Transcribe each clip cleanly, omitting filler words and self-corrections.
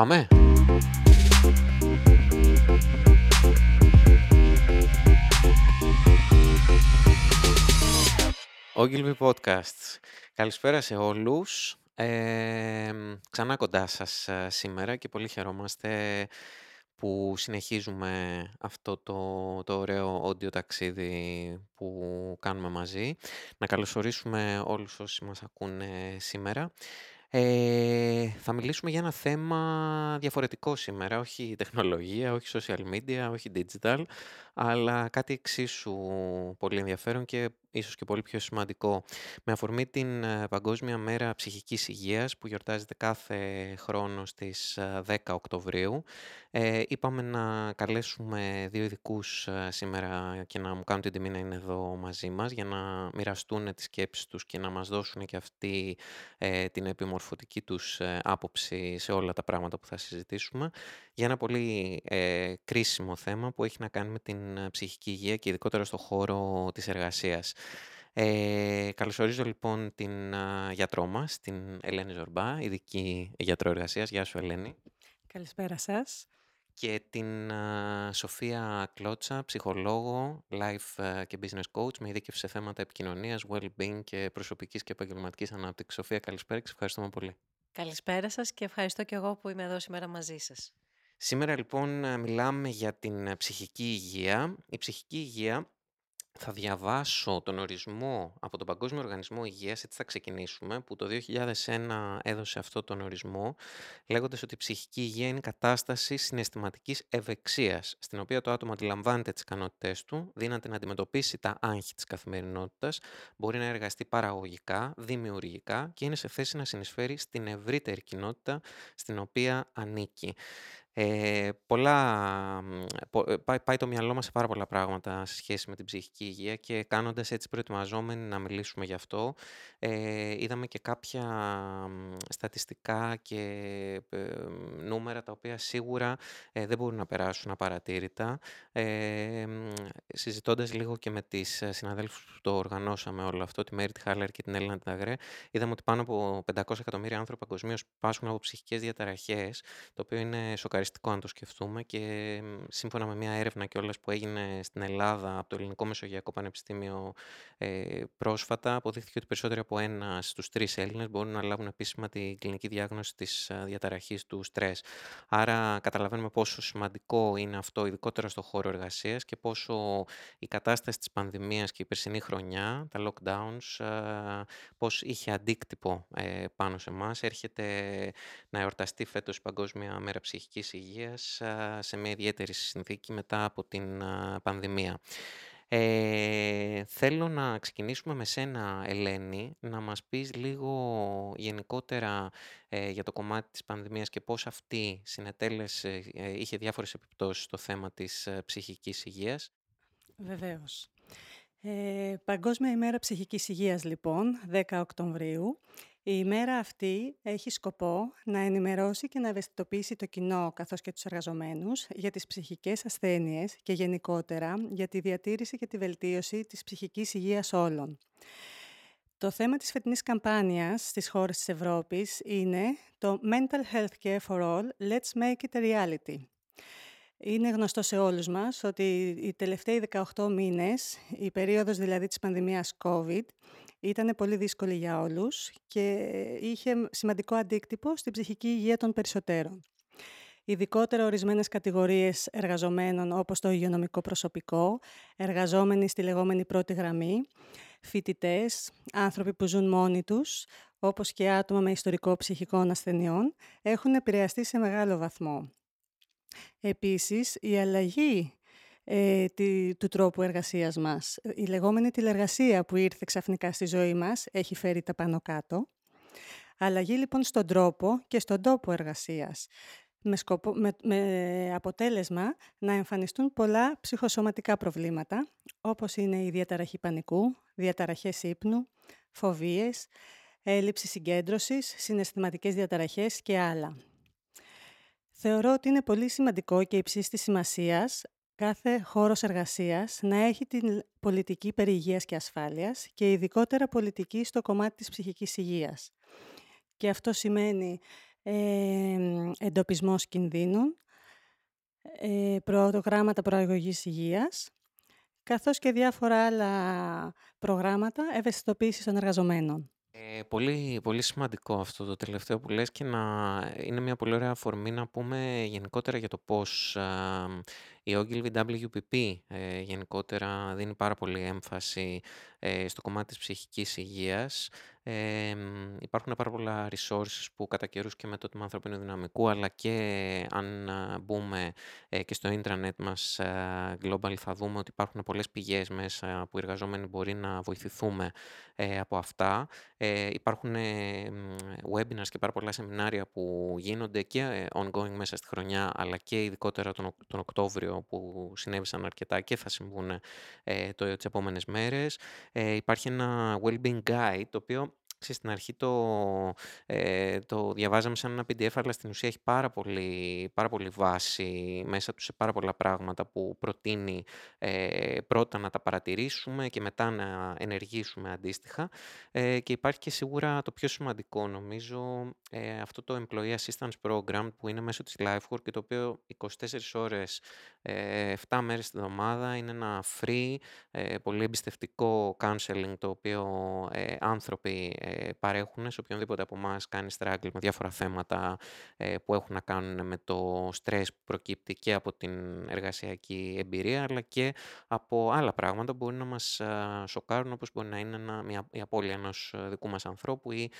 Πάμε. Ogilvy Podcasts. Καλησπέρα σε όλους. Ξανά κοντά σας σήμερα και πολύ χαιρόμαστε που συνεχίζουμε αυτό το ωραίο όντιο ταξίδι που κάνουμε μαζί. Να καλωσορίσουμε όλους όσοι μας ακούνε σήμερα. Θα μιλήσουμε για ένα θέμα διαφορετικό σήμερα, όχι τεχνολογία, όχι social media, όχι digital, αλλά κάτι εξίσου πολύ ενδιαφέρον και ίσως και πολύ πιο σημαντικό. Με αφορμή την Παγκόσμια Μέρα Ψυχικής Υγείας που γιορτάζεται κάθε χρόνο στις 10 Οκτωβρίου, είπαμε να καλέσουμε δύο ειδικούς σήμερα και να μου κάνουν την τιμή να είναι εδώ μαζί μας για να μοιραστούν τις σκέψεις τους και να μας δώσουν και αυτή την επιμορφωτική τους άποψη σε όλα τα πράγματα που θα συζητήσουμε για ένα πολύ κρίσιμο θέμα που έχει να κάνει με την ψυχική υγεία και ειδικότερα στον χώρο της εργασίας. Καλωσορίζω λοιπόν την γιατρό μας, την Ελένη Ζορμπά, ειδική γιατρό εργασίας. Γεια σου, Ελένη. Καλησπέρα σας. Και την Σοφία Κλώτσα, ψυχολόγο, life και business coach, με ειδίκευση σε θέματα επικοινωνίας, well-being και προσωπικής και επαγγελματικής ανάπτυξης. Σοφία, καλησπέρα και σε ευχαριστούμε πολύ. Καλησπέρα σας και ευχαριστώ και εγώ που είμαι εδώ σήμερα μαζί σας. Σήμερα λοιπόν μιλάμε για την ψυχική υγεία. Η ψυχική υγεία, θα διαβάσω τον ορισμό από τον Παγκόσμιο Οργανισμό Υγείας, έτσι θα ξεκινήσουμε, που το 2001 έδωσε αυτό τον ορισμό, λέγοντας ότι η ψυχική υγεία είναι κατάσταση συναισθηματικής ευεξίας, στην οποία το άτομο αντιλαμβάνεται τις ικανότητές του, δύναται να αντιμετωπίσει τα άγχη της καθημερινότητας, μπορεί να εργαστεί παραγωγικά, δημιουργικά και είναι σε θέση να συνεισφέρει στην ευρύτερη κοινότητα στην οποία ανήκει. Πάει το μυαλό μας σε πάρα πολλά πράγματα σε σχέση με την ψυχική υγεία και κάνοντας έτσι προετοιμαζόμενοι να μιλήσουμε γι' αυτό, είδαμε και κάποια στατιστικά και νούμερα τα οποία σίγουρα δεν μπορούν να περάσουν απαρατήρητα. Συζητώντας λίγο και με τις συναδέλφους που το οργανώσαμε όλο αυτό, τη Μέρη Τιχάλερ και την Έλληνα Ταγρέ, είδαμε ότι πάνω από 500 εκατομμύρια άνθρωποι παγκοσμίως πάσχουν από ψυχικές διαταραχές, το οποίο είναι σοκαριστικό αν το σκεφτούμε, και σύμφωνα με μια έρευνα κιόλας που έγινε στην Ελλάδα από το Ελληνικό Μεσογειακό Πανεπιστήμιο πρόσφατα, αποδείχθηκε ότι περισσότεροι από 1 στους 3 Έλληνες μπορούν να λάβουν επίσημα την κλινική διάγνωση της διαταραχής του στρες. Άρα καταλαβαίνουμε πόσο σημαντικό είναι αυτό, ειδικότερα στο χώρο εργασίας, και πόσο η κατάσταση της πανδημίας και η περσινή χρονιά, τα lockdowns, πώς είχε αντίκτυπο πάνω σε εμάς. Έρχεται να εορταστεί φέτος η Παγκόσμια Μέρα Ψυχικής Υγείας σε μια ιδιαίτερη συνθήκη μετά από την πανδημία. Θέλω να ξεκινήσουμε με σένα, Ελένη, να μας πεις λίγο γενικότερα για το κομμάτι της πανδημίας και πώς αυτή συνετέλεσε, είχε διάφορες επιπτώσεις στο θέμα της ψυχικής υγείας. Βεβαίως. Παγκόσμια ημέρα ψυχικής υγείας, λοιπόν, 10 Οκτωβρίου. Η ημέρα αυτή έχει σκοπό να ενημερώσει και να ευαισθητοποιήσει το κοινό καθώς και τους εργαζομένους για τις ψυχικές ασθένειες και γενικότερα για τη διατήρηση και τη βελτίωση της ψυχικής υγείας όλων. Το θέμα της φετινής καμπάνιας στις χώρες της Ευρώπης είναι το Mental Health Care for All, Let's Make It a Reality. Είναι γνωστό σε όλους μας ότι οι τελευταίοι 18 μήνες, η περίοδος δηλαδή της πανδημίας COVID, ήταν πολύ δύσκολη για όλους και είχε σημαντικό αντίκτυπο στην ψυχική υγεία των περισσότερων. Ειδικότερα ορισμένες κατηγορίες εργαζομένων όπως το υγειονομικό προσωπικό, εργαζόμενοι στη λεγόμενη πρώτη γραμμή, φοιτητές, άνθρωποι που ζουν μόνοι τους, όπως και άτομα με ιστορικό ψυχικών ασθενειών, έχουν επηρεαστεί σε μεγάλο βαθμό. Επίσης, η αλλαγή του τρόπου εργασίας μας, η λεγόμενη τηλεργασία που ήρθε ξαφνικά στη ζωή μας, έχει φέρει τα πάνω κάτω. Αλλαγή λοιπόν στον τρόπο και στον τόπο εργασίας, με αποτέλεσμα να εμφανιστούν πολλά ψυχοσωματικά προβλήματα, όπως είναι η διαταραχή πανικού, διαταραχές ύπνου, φοβίες, έλλειψη συγκέντρωσης, συναισθηματικές διαταραχές και άλλα. Θεωρώ ότι είναι πολύ σημαντικό και υψής της σημασίας κάθε χώρος εργασίας να έχει την πολιτική περί υγείας και ασφάλειας και ειδικότερα πολιτική στο κομμάτι της ψυχικής υγείας. Και αυτό σημαίνει εντοπισμός κινδύνων, προγράμματα προαγωγής υγείας, καθώς και διάφορα άλλα προγράμματα ευαισθητοποίησης των εργαζομένων. Πολύ, πολύ σημαντικό αυτό το τελευταίο που λες και είναι μια πολύ ωραία αφορμή να πούμε γενικότερα για το πώς η Ogilvy WPP γενικότερα δίνει πάρα πολύ έμφαση στο κομμάτι της ψυχικής υγείας. Υπάρχουν πάρα πολλά resources που κατά καιρούς και με το τμήμα ανθρωπίνου δυναμικού, αλλά και αν μπούμε και στο intranet μας global θα δούμε ότι υπάρχουν πολλές πηγές μέσα που οι εργαζόμενοι μπορεί να βοηθηθούμε από αυτά. Υπάρχουν webinars και πάρα πολλά σεμινάρια που γίνονται και ongoing μέσα στη χρονιά, αλλά και ειδικότερα τον Οκτώβριο που συνέβησαν αρκετά και θα συμβούν τις επόμενες μέρες. Υπάρχει ένα well-being guide, το οποίο στην αρχή το διαβάζαμε σαν ένα PDF, αλλά στην ουσία έχει πάρα πολύ βάση μέσα του σε πάρα πολλά πράγματα που προτείνει πρώτα να τα παρατηρήσουμε και μετά να ενεργήσουμε αντίστοιχα. Και υπάρχει και σίγουρα το πιο σημαντικό νομίζω αυτό το Employee Assistance Program που είναι μέσω της Lifework και το οποίο 24 ώρες, 7 μέρες την εβδομάδα είναι ένα free, πολύ εμπιστευτικό counseling το οποίο άνθρωποι παρέχουν σε οποιονδήποτε από εμάς κάνει struggle με διάφορα θέματα που έχουν να κάνουν με το στρες που προκύπτει και από την εργασιακή εμπειρία, αλλά και από άλλα πράγματα που μπορεί να μας σοκάρουν, όπως μπορεί να είναι η απώλεια ενός δικού μας ανθρώπου ή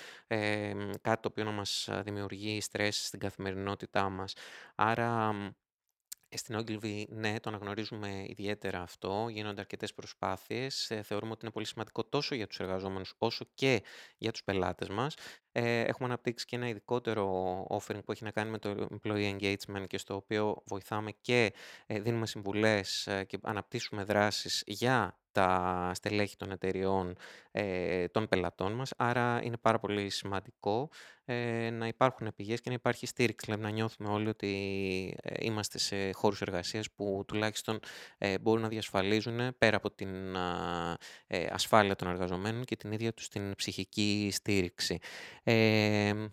κάτι το οποίο να μας δημιουργεί στρες στην καθημερινότητά μας. Άρα στην Ogilvy, ναι, το αναγνωρίζουμε ιδιαίτερα αυτό. Γίνονται αρκετές προσπάθειες. Θεωρούμε ότι είναι πολύ σημαντικό τόσο για τους εργαζόμενους όσο και για τους πελάτες μας. Έχουμε αναπτύξει και ένα ειδικότερο offering που έχει να κάνει με το employee engagement και στο οποίο βοηθάμε και δίνουμε συμβουλές και αναπτύσσουμε δράσεις για τα στελέχη των εταιριών των πελατών μας. Άρα είναι πάρα πολύ σημαντικό να υπάρχουν πηγές και να υπάρχει στήριξη, δηλαδή να νιώθουμε όλοι ότι είμαστε σε χώρους εργασίας που τουλάχιστον μπορούν να διασφαλίζουν πέρα από την ασφάλεια των εργαζομένων και την ίδια τους την ψυχική στήριξη.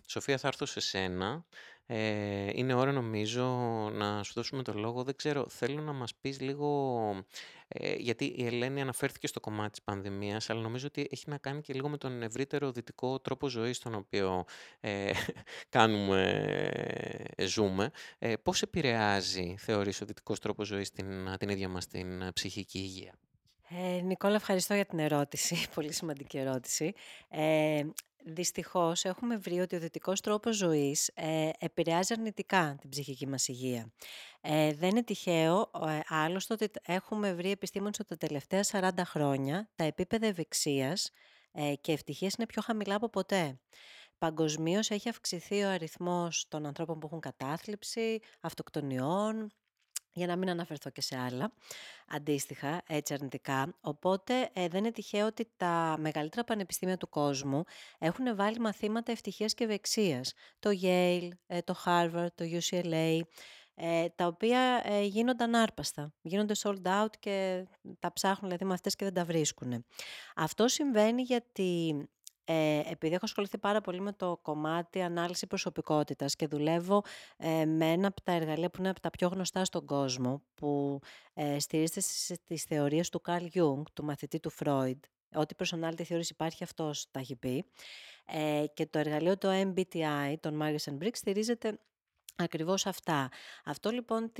Σοφία, θα έρθω σε σένα. Είναι ώρα νομίζω να σου δώσουμε το λόγο. Δεν ξέρω, θέλω να μας πεις λίγο, γιατί η Ελένη αναφέρθηκε στο κομμάτι της πανδημίας, αλλά νομίζω ότι έχει να κάνει και λίγο με τον ευρύτερο δυτικό τρόπο ζωής τον οποίο ζούμε. Πώς επηρεάζει, θεωρείς, ο δυτικός τρόπος ζωής την ίδια μας την ψυχική υγεία? Νικόλα, ευχαριστώ για την ερώτηση, πολύ σημαντική ερώτηση. Δυστυχώς έχουμε βρει ότι ο δυτικός τρόπος ζωής επηρεάζει αρνητικά την ψυχική μας υγεία. Δεν είναι τυχαίο, άλλωστε, ότι έχουμε βρει επιστήμονες ότι τα τελευταία 40 χρόνια τα επίπεδα ευεξίας και ευτυχίας είναι πιο χαμηλά από ποτέ. Παγκοσμίως έχει αυξηθεί ο αριθμός των ανθρώπων που έχουν κατάθλιψη, αυτοκτονιών, για να μην αναφερθώ και σε άλλα, αντίστοιχα, έτσι αρνητικά. Οπότε δεν είναι τυχαίο ότι τα μεγαλύτερα πανεπιστήμια του κόσμου έχουν βάλει μαθήματα ευτυχίας και ευεξίας. Το Yale, το Harvard, το UCLA, τα οποία γίνονται ανάρπαστα. Γίνονται sold out και τα ψάχνουν δηλαδή μαθητές και δεν τα βρίσκουν. Αυτό συμβαίνει γιατί επειδή έχω ασχοληθεί πάρα πολύ με το κομμάτι ανάλυση προσωπικότητας και δουλεύω με ένα από τα εργαλεία που είναι από τα πιο γνωστά στον κόσμο, που στηρίζεται στις θεωρίες του Carl Jung, του μαθητή του Freud. Ό,τι personality theories υπάρχει, αυτός τα έχει πει. Και το εργαλείο το MBTI, των Myers and Briggs, στηρίζεται ακριβώς αυτά. Αυτό λοιπόν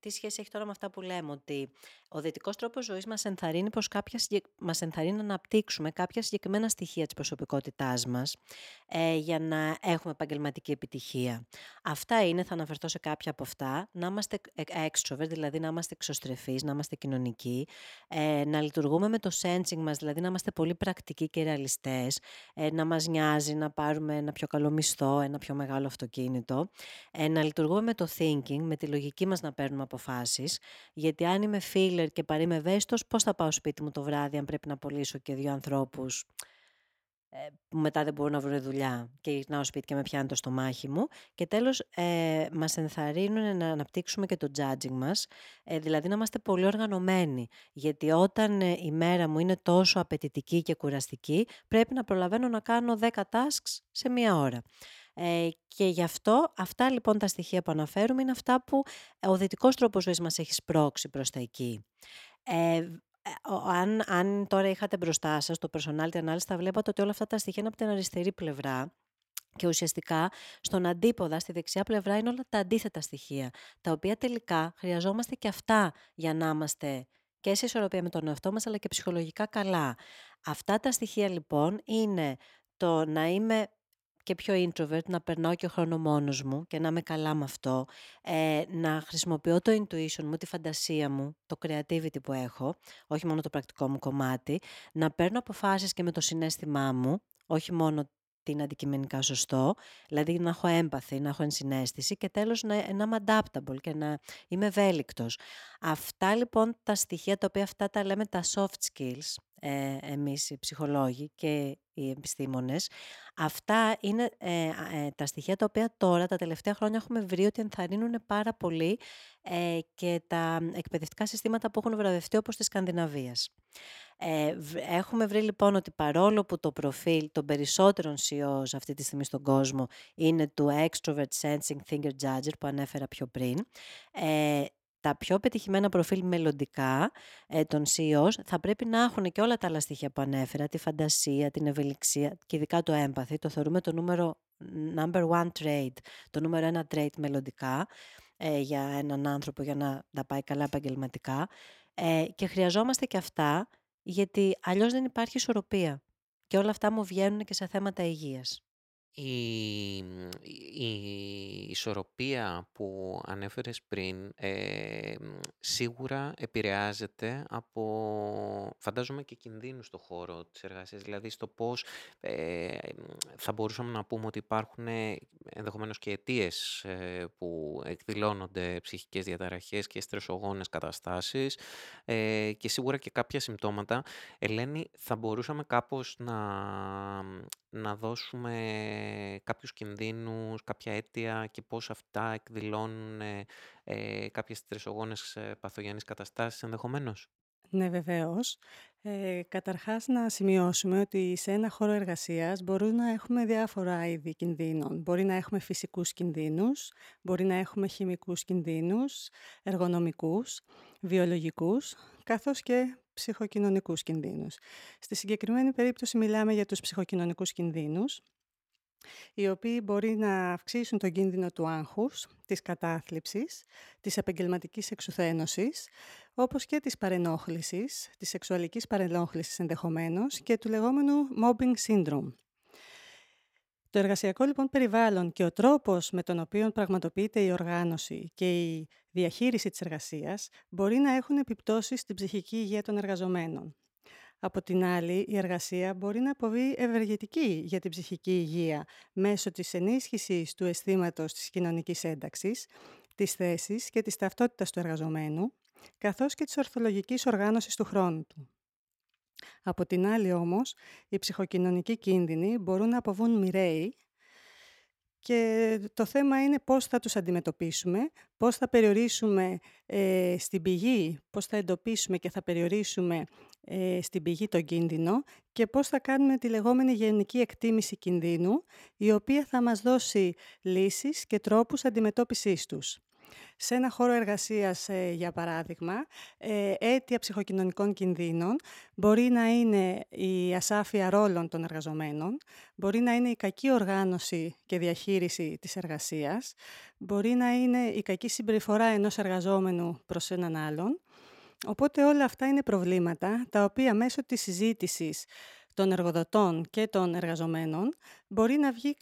τι σχέση έχει τώρα με αυτά που λέμε, ότι ο δυτικός τρόπος ζωής μας ενθαρρύνει να αναπτύξουμε κάποια συγκεκριμένα στοιχεία της προσωπικότητάς μας για να έχουμε επαγγελματική επιτυχία. Αυτά είναι, θα αναφερθώ σε κάποια από αυτά, να είμαστε extrovert, δηλαδή να είμαστε εξωστρεφείς, να είμαστε κοινωνικοί, να λειτουργούμε με το sensing μας, δηλαδή να είμαστε πολύ πρακτικοί και ρεαλιστές, να μας νοιάζει να πάρουμε ένα πιο καλό μισθό, ένα πιο μεγάλο αυτοκίνητο. Να λειτουργούμε με το thinking, με τη λογική μας να παίρνουμε αποφάσεις. Γιατί αν είμαι feeler και παρήμαι ευαίσθητος, πώς θα πάω σπίτι μου το βράδυ, αν πρέπει να απολύσω και δύο ανθρώπους που μετά δεν μπορούν να βρουν δουλειά και γυρνάω σπίτι και με πιάνει το στομάχι μου. Και τέλος, μας ενθαρρύνουν να αναπτύξουμε και το judging μας, δηλαδή να είμαστε πολύ οργανωμένοι. Γιατί όταν η μέρα μου είναι τόσο απαιτητική και κουραστική, πρέπει να προλαβαίνω να κάνω 10 tasks σε μία ώρα. Και γι' αυτό αυτά λοιπόν τα στοιχεία που αναφέρουμε είναι αυτά που ο δυτικός τρόπος ζωής μας έχει σπρώξει προς τα εκεί. Αν τώρα είχατε μπροστά σας το personality analysis, θα βλέπατε ότι όλα αυτά τα στοιχεία είναι από την αριστερή πλευρά. Και ουσιαστικά στον αντίποδα, στη δεξιά πλευρά, είναι όλα τα αντίθετα στοιχεία, τα οποία τελικά χρειαζόμαστε και αυτά για να είμαστε και σε ισορροπία με τον εαυτό μας, αλλά και ψυχολογικά καλά. Αυτά τα στοιχεία λοιπόν είναι το να είμαι και πιο introvert, να περνάω και χρόνο μόνος μου και να είμαι καλά με αυτό, να χρησιμοποιώ το intuition μου, τη φαντασία μου, το creativity που έχω, όχι μόνο το πρακτικό μου κομμάτι, να παίρνω αποφάσεις και με το συναίσθημά μου, όχι μόνο την αντικειμενικά σωστό, δηλαδή να έχω έμπαθη, να έχω ενσυναίσθηση και τέλος να είμαι adaptable και να είμαι ευέλικτος. Αυτά λοιπόν τα στοιχεία, τα οποία αυτά τα λέμε τα soft skills, εμείς οι ψυχολόγοι και οι επιστήμονες, αυτά είναι τα στοιχεία τα οποία τώρα τα τελευταία χρόνια έχουμε βρει ότι ενθαρρύνουν πάρα πολύ και τα εκπαιδευτικά συστήματα που έχουν βραβευτεί όπως της Σκανδιναβίας. Έχουμε βρει λοιπόν ότι παρόλο που το προφίλ των περισσότερων CEOs αυτή τη στιγμή στον κόσμο είναι του extrovert, sensing, thinker, judger που ανέφερα πιο πριν, τα πιο πετυχημένα προφίλ μελλοντικά των CEOs θα πρέπει να έχουν και όλα τα άλλα στοιχεία που ανέφερα, τη φαντασία, την ευελιξία και ειδικά το έμπαθη. Το θεωρούμε το number one trait, το νούμερο ένα trait μελλοντικά για έναν άνθρωπο για να τα πάει καλά επαγγελματικά. Και χρειαζόμαστε και αυτά, γιατί αλλιώς δεν υπάρχει ισορροπία. Και όλα αυτά μου βγαίνουν και σε θέματα υγείας. Η ισορροπία που ανέφερες πριν σίγουρα επηρεάζεται από, φαντάζομαι, και κινδύνους στο χώρο της εργασίας, δηλαδή στο πώς θα μπορούσαμε να πούμε ότι υπάρχουν ενδεχομένως και αιτίες που εκδηλώνονται ψυχικές διαταραχές και στρεσογόνες καταστάσεις και σίγουρα και κάποια συμπτώματα. Ελένη, θα μπορούσαμε κάπως να δώσουμε κάποιους κινδύνους, κάποια αίτια και πώς αυτά εκδηλώνουν κάποιες στρεσογόνες παθογενείς καταστάσεις ενδεχομένως? Ναι, βεβαίως. Καταρχάς να σημειώσουμε ότι σε ένα χώρο εργασίας μπορούν να έχουμε διάφορα είδη κινδύνων. Μπορεί να έχουμε φυσικούς κινδύνους, μπορεί να έχουμε χημικούς κινδύνους, εργονομικούς, βιολογικούς, καθώς και ψυχοκοινωνικούς κινδύνους. Στη συγκεκριμένη περίπτωση μιλάμε για τους ψυχοκοινωνικούς κινδύνους, οι οποίοι μπορεί να αυξήσουν τον κίνδυνο του άγχους, της κατάθλιψης, της επαγγελματικής εξουθένωσης, όπως και της παρενόχλησης, της σεξουαλικής παρενόχλησης ενδεχομένως και του λεγόμενου mobbing syndrome. Το εργασιακό λοιπόν περιβάλλον και ο τρόπος με τον οποίο πραγματοποιείται η οργάνωση και η διαχείριση της εργασίας μπορεί να έχουν επιπτώσεις στην ψυχική υγεία των εργαζομένων. Από την άλλη, η εργασία μπορεί να αποβεί ευεργετική για την ψυχική υγεία μέσω της ενίσχυσης του αισθήματος της κοινωνικής ένταξης, της θέσης και της ταυτότητας του εργαζομένου, καθώς και της ορθολογικής οργάνωσης του χρόνου του. Από την άλλη όμως, οι ψυχοκοινωνικοί κίνδυνοι μπορούν να αποβούν μοιραίοι και το θέμα είναι πώς θα τους αντιμετωπίσουμε, πώς θα περιορίσουμε στην πηγή, πώς θα εντοπίσουμε και θα περιορίσουμε στην πηγή τον κίνδυνο και πώς θα κάνουμε τη λεγόμενη γενική εκτίμηση κινδύνου, η οποία θα μας δώσει λύσεις και τρόπους αντιμετώπισης τους. Σε ένα χώρο εργασίας, για παράδειγμα, αίτια ψυχοκοινωνικών κινδύνων μπορεί να είναι η ασάφεια ρόλων των εργαζομένων, μπορεί να είναι η κακή οργάνωση και διαχείριση της εργασίας, μπορεί να είναι η κακή συμπεριφορά ενός εργαζόμενου προς έναν άλλον. Οπότε όλα αυτά είναι προβλήματα τα οποία μέσω της συζήτησης των εργοδοτών και των εργαζομένων μπορεί να βγει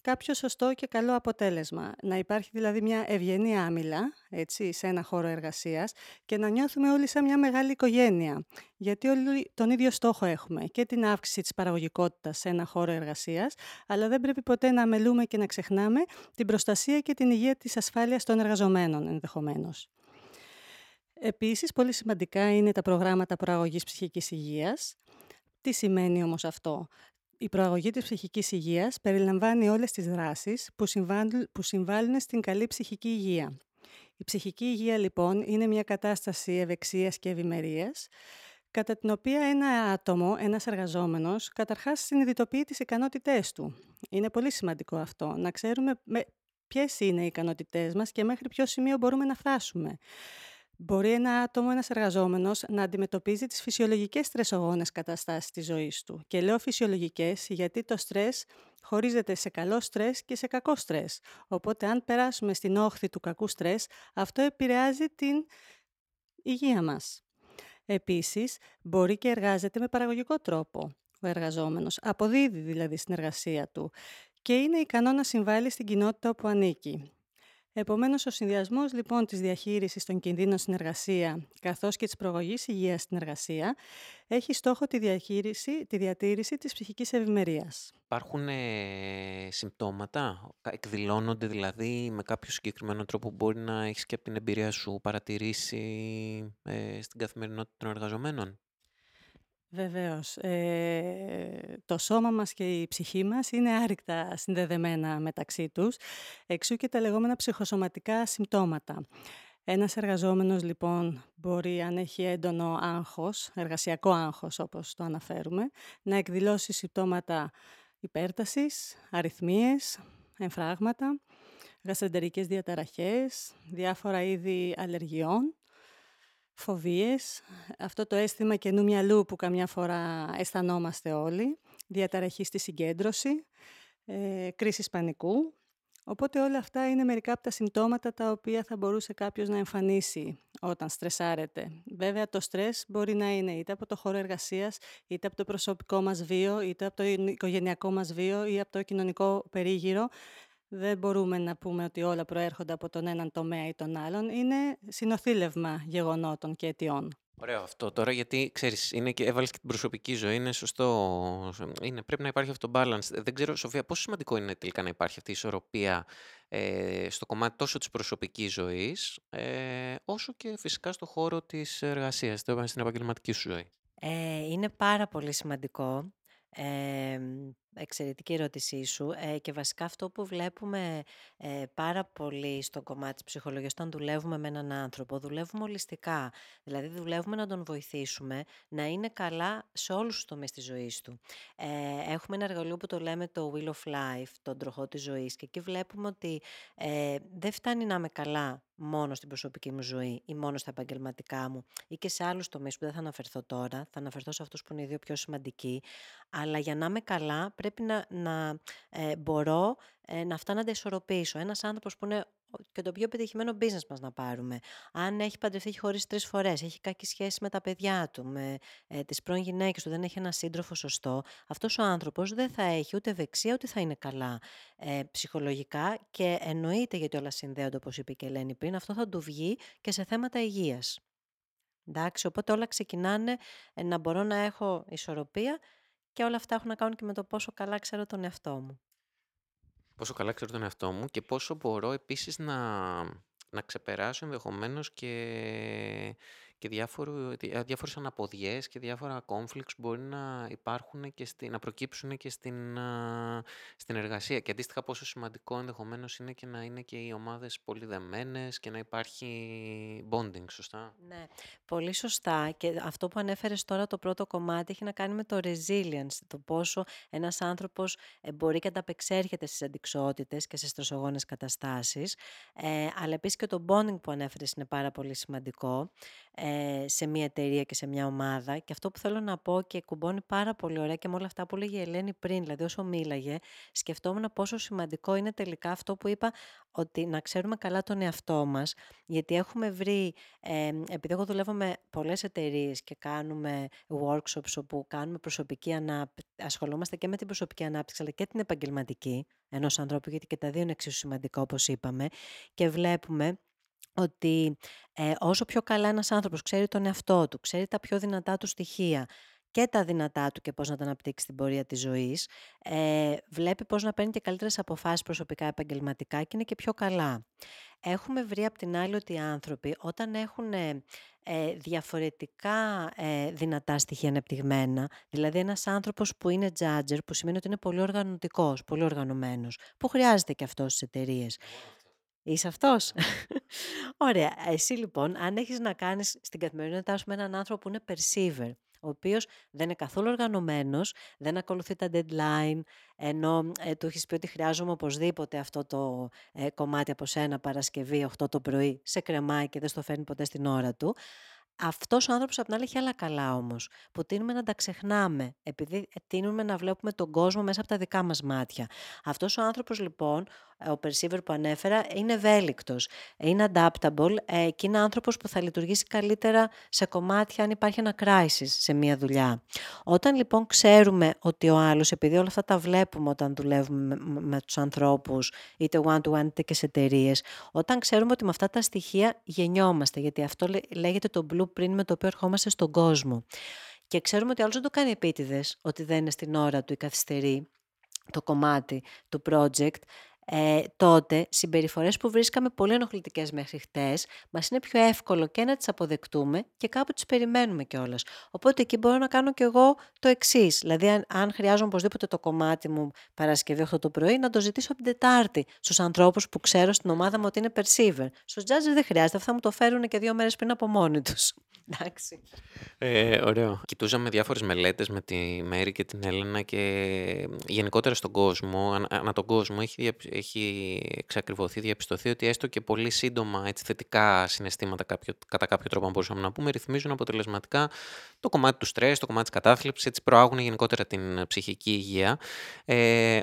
κάποιο σωστό και καλό αποτέλεσμα. Να υπάρχει δηλαδή μια ευγενή άμυλα, έτσι, σε ένα χώρο εργασίας και να νιώθουμε όλοι σαν μια μεγάλη οικογένεια. Γιατί όλοι τον ίδιο στόχο έχουμε, και την αύξηση της παραγωγικότητας σε ένα χώρο εργασίας, αλλά δεν πρέπει ποτέ να αμελούμε και να ξεχνάμε την προστασία και την υγεία της ασφάλειας των εργαζομένων ενδεχομένως. Επίσης, πολύ σημαντικά είναι τα προγράμματα προαγωγής ψυχικής υγείας. Τι σημαίνει όμως αυτό? Η προαγωγή της ψυχικής υγείας περιλαμβάνει όλες τις δράσεις που συμβάλλουν στην καλή ψυχική υγεία. Η ψυχική υγεία λοιπόν είναι μια κατάσταση ευεξίας και ευημερίας, κατά την οποία ένα άτομο, ένας εργαζόμενος, καταρχάς συνειδητοποιεί τις ικανότητές του. Είναι πολύ σημαντικό αυτό, να ξέρουμε ποιες είναι οι ικανότητές μας και μέχρι ποιο σημείο μπορούμε να φτάσουμε. Μπορεί ένα άτομο, ένας εργαζόμενος, να αντιμετωπίζει τις φυσιολογικές στρεσογόνες καταστάσεις της ζωής του. Και λέω φυσιολογικές γιατί το στρες χωρίζεται σε καλό στρες και σε κακό στρες. Οπότε αν περάσουμε στην όχθη του κακού στρες, αυτό επηρεάζει την υγεία μας. Επίσης, μπορεί και εργάζεται με παραγωγικό τρόπο ο εργαζόμενος, αποδίδει δηλαδή στην εργασία του και είναι ικανό να συμβάλλει στην κοινότητα όπου ανήκει. Επομένως, ο συνδυασμός λοιπόν της διαχείρισης των κινδύνων στην εργασία καθώς και της προαγωγής υγείας στην εργασία έχει στόχο τη διατήρηση της ψυχικής ευημερίας. Υπάρχουν συμπτώματα, εκδηλώνονται δηλαδή με κάποιο συγκεκριμένο τρόπο που μπορεί να έχεις και από την εμπειρία σου παρατηρήσει στην καθημερινότητα των εργαζομένων. Βεβαίως. Το σώμα μας και η ψυχή μας είναι άρρηκτα συνδεδεμένα μεταξύ τους, εξού και τα λεγόμενα ψυχοσωματικά συμπτώματα. Ένας εργαζόμενος λοιπόν μπορεί, αν έχει έντονο άγχος, εργασιακό άγχος όπως το αναφέρουμε, να εκδηλώσει συμπτώματα υπέρτασης, αριθμίες, εμφράγματα, γαστρεντερικές διαταραχές, διάφορα είδη αλλεργιών, φοβίες, αυτό το αίσθημα κενού μυαλού που καμιά φορά αισθανόμαστε όλοι, διαταραχή στη συγκέντρωση, κρίσεις πανικού. Οπότε όλα αυτά είναι μερικά από τα συμπτώματα τα οποία θα μπορούσε κάποιος να εμφανίσει όταν στρεσάρεται. Βέβαια το στρες μπορεί να είναι είτε από το χώρο εργασίας, είτε από το προσωπικό μας βίο, είτε από το οικογενειακό μας βίο ή από το κοινωνικό περίγυρο. Δεν μπορούμε να πούμε ότι όλα προέρχονται από τον έναν τομέα ή τον άλλον. Είναι συνοθήλευμα γεγονότων και αιτιών. Ωραίο αυτό τώρα, γιατί ξέρεις, έβαλες και την προσωπική ζωή, είναι σωστό. Πρέπει να υπάρχει αυτό το balance. Δεν ξέρω, Σοφία, πόσο σημαντικό είναι τελικά να υπάρχει αυτή η ισορροπία στο κομμάτι τόσο της προσωπικής ζωής, όσο και φυσικά στο χώρο της εργασίας, στην επαγγελματική σου ζωή. Είναι πάρα πολύ σημαντικό. Εξαιρετική ερώτησή σου και βασικά αυτό που βλέπουμε πάρα πολύ στο κομμάτι της ψυχολογίας όταν δουλεύουμε με έναν άνθρωπο, δουλεύουμε ολιστικά, δηλαδή δουλεύουμε να τον βοηθήσουμε να είναι καλά σε όλους τους τομείς της ζωής του. Έχουμε ένα εργαλείο που το λέμε το Wheel of Life, τον τροχό της ζωής, και εκεί βλέπουμε ότι δεν φτάνει να είμαι καλά μόνο στην προσωπική μου ζωή ή μόνο στα επαγγελματικά μου ή και σε άλλους τομείς που δεν θα αναφερθώ τώρα, θα αναφερθώ σε αυτούς που είναι οι δύο πιο σημαντικοί, αλλά για να είμαι καλά πρέπει να μπορώ να αυτά να τα ισορροπήσω. Ένας άνθρωπος που είναι και το πιο επιτυχημένο business μας να πάρουμε. Αν έχει παντρευτεί, έχει χωρίσει 3 φορές, έχει κακή σχέση με τα παιδιά του, με τις πρώην γυναίκες του, δεν έχει ένα σύντροφο σωστό, αυτός ο άνθρωπος δεν θα έχει ούτε ευεξία, ούτε θα είναι καλά ψυχολογικά και εννοείται, γιατί όλα συνδέονται, όπως είπε και η Ελένη πριν, αυτό θα του βγει και σε θέματα υγείας. Εντάξει, οπότε όλα ξεκινάνε να μπορώ να έχω ισορροπία και όλα αυτά έχουν να κάνουν και με το πόσο καλά ξέρω τον εαυτό μου. Πόσο καλά ξέρω τον εαυτό μου και πόσο μπορώ επίσης να ξεπεράσω ενδεχομένως και διάφορες αναποδιές και διάφορα conflicts μπορεί να υπάρχουν και να προκύψουν και στην εργασία. Και αντίστοιχα πόσο σημαντικό ενδεχομένως είναι και να είναι και οι ομάδες πολύ δεμένες και να υπάρχει bonding, σωστά. Ναι, πολύ σωστά. Και αυτό που ανέφερες τώρα, το πρώτο κομμάτι, έχει να κάνει με το resilience, το πόσο ένας άνθρωπος μπορεί και ανταπεξέρχεται στις αντικσότητες και στις στρεσογόνες καταστάσεις, αλλά επίσης και το bonding που ανέφερες είναι πάρα πολύ σημαντικό σε μια εταιρεία και σε μια ομάδα. Και αυτό που θέλω να πω και κουμπώνει πάρα πολύ ωραία και με όλα αυτά που έλεγε η Ελένη πριν, δηλαδή όσο μίλαγε, σκεφτόμουν πόσο σημαντικό είναι τελικά αυτό που είπα, ότι να ξέρουμε καλά τον εαυτό μας, γιατί έχουμε βρει, επειδή εγώ δουλεύω με πολλές εταιρείες και κάνουμε workshops όπου κάνουμε ασχολούμαστε και με την προσωπική ανάπτυξη αλλά και την επαγγελματική ενός ανθρώπου, γιατί και τα δύο είναι εξίσου σημαντικά όπως είπαμε, και βλέπουμε ότι όσο πιο καλά ένας άνθρωπος ξέρει τον εαυτό του, ξέρει τα πιο δυνατά του στοιχεία και τα δυνατά του και πώς να τα αναπτύξει στην πορεία της ζωής, βλέπει πώς να παίρνει και καλύτερες αποφάσεις προσωπικά, επαγγελματικά και είναι και πιο καλά. Έχουμε βρει απ' την άλλη ότι οι άνθρωποι όταν έχουν διαφορετικά δυνατά στοιχεία ανεπτυγμένα, δηλαδή ένας άνθρωπος που είναι judger, που σημαίνει ότι είναι πολύ οργανωτικός, πολύ οργανωμένος, που χρειάζεται και αυτός στις εταιρείες. Είσαι αυτός. Ωραία. Εσύ λοιπόν, αν έχεις να κάνεις στην καθημερινότητά σου με έναν άνθρωπο που είναι perceiver, ο οποίος δεν είναι καθόλου οργανωμένος, δεν ακολουθεί τα deadline, ενώ του έχεις πει ότι χρειάζομαι οπωσδήποτε αυτό το κομμάτι από σένα Παρασκευή 8 το πρωί, σε κρεμάει και δεν στο φέρνει ποτέ στην ώρα του. Αυτός ο άνθρωπος απ' την άλλη έχει άλλα καλά όμως, που τείνουμε να τα ξεχνάμε, επειδή τείνουμε να βλέπουμε τον κόσμο μέσα από τα δικά μας μάτια. Αυτός ο άνθρωπος λοιπόν, ο perceiver που ανέφερα, είναι ευέλικτος, είναι adaptable και είναι άνθρωπος που θα λειτουργήσει καλύτερα σε κομμάτια αν υπάρχει ένα crisis σε μια δουλειά. Όταν λοιπόν ξέρουμε ότι ο άλλος, επειδή όλα αυτά τα βλέπουμε όταν δουλεύουμε με τους ανθρώπους, είτε one-to-one είτε και σε εταιρείες, όταν ξέρουμε ότι με αυτά τα στοιχεία γεννιόμαστε, γιατί αυτό λέγεται το blueprint με το οποίο ερχόμαστε στον κόσμο. Και ξέρουμε ότι ο άλλος δεν το κάνει επίτηδες, ότι δεν είναι στην ώρα του ή καθυστερεί το κομμάτι του project. Τότε συμπεριφορές που βρίσκαμε πολύ ενοχλητικές μέχρι χτες, μας είναι πιο εύκολο και να τις αποδεκτούμε και κάπου τις περιμένουμε κιόλας. Οπότε εκεί μπορώ να κάνω κι εγώ το εξής. Δηλαδή, αν χρειάζομαι οπωσδήποτε το κομμάτι μου Παρασκευή 8 το πρωί, να το ζητήσω από την Τετάρτη στους ανθρώπους που ξέρω στην ομάδα μου ότι είναι perceiver. Στους judges δεν χρειάζεται, αυτά μου το φέρουν και 2 μέρες πριν από μόνοι τους. Εντάξει. Ωραίο. Κοιτούσαμε διάφορες μελέτες με τη Μέρη και την Έλενα και γενικότερα στον κόσμο. Ανά τον κόσμο έχει εξακριβωθεί, διαπιστωθεί ότι έστω και πολύ σύντομα έτσι, θετικά συναισθήματα, κατά κάποιο τρόπο, αν μπορούσαμε να πούμε, ρυθμίζουν αποτελεσματικά το κομμάτι του στρες, το κομμάτι της κατάθλιψης, έτσι προάγουν γενικότερα την ψυχική υγεία.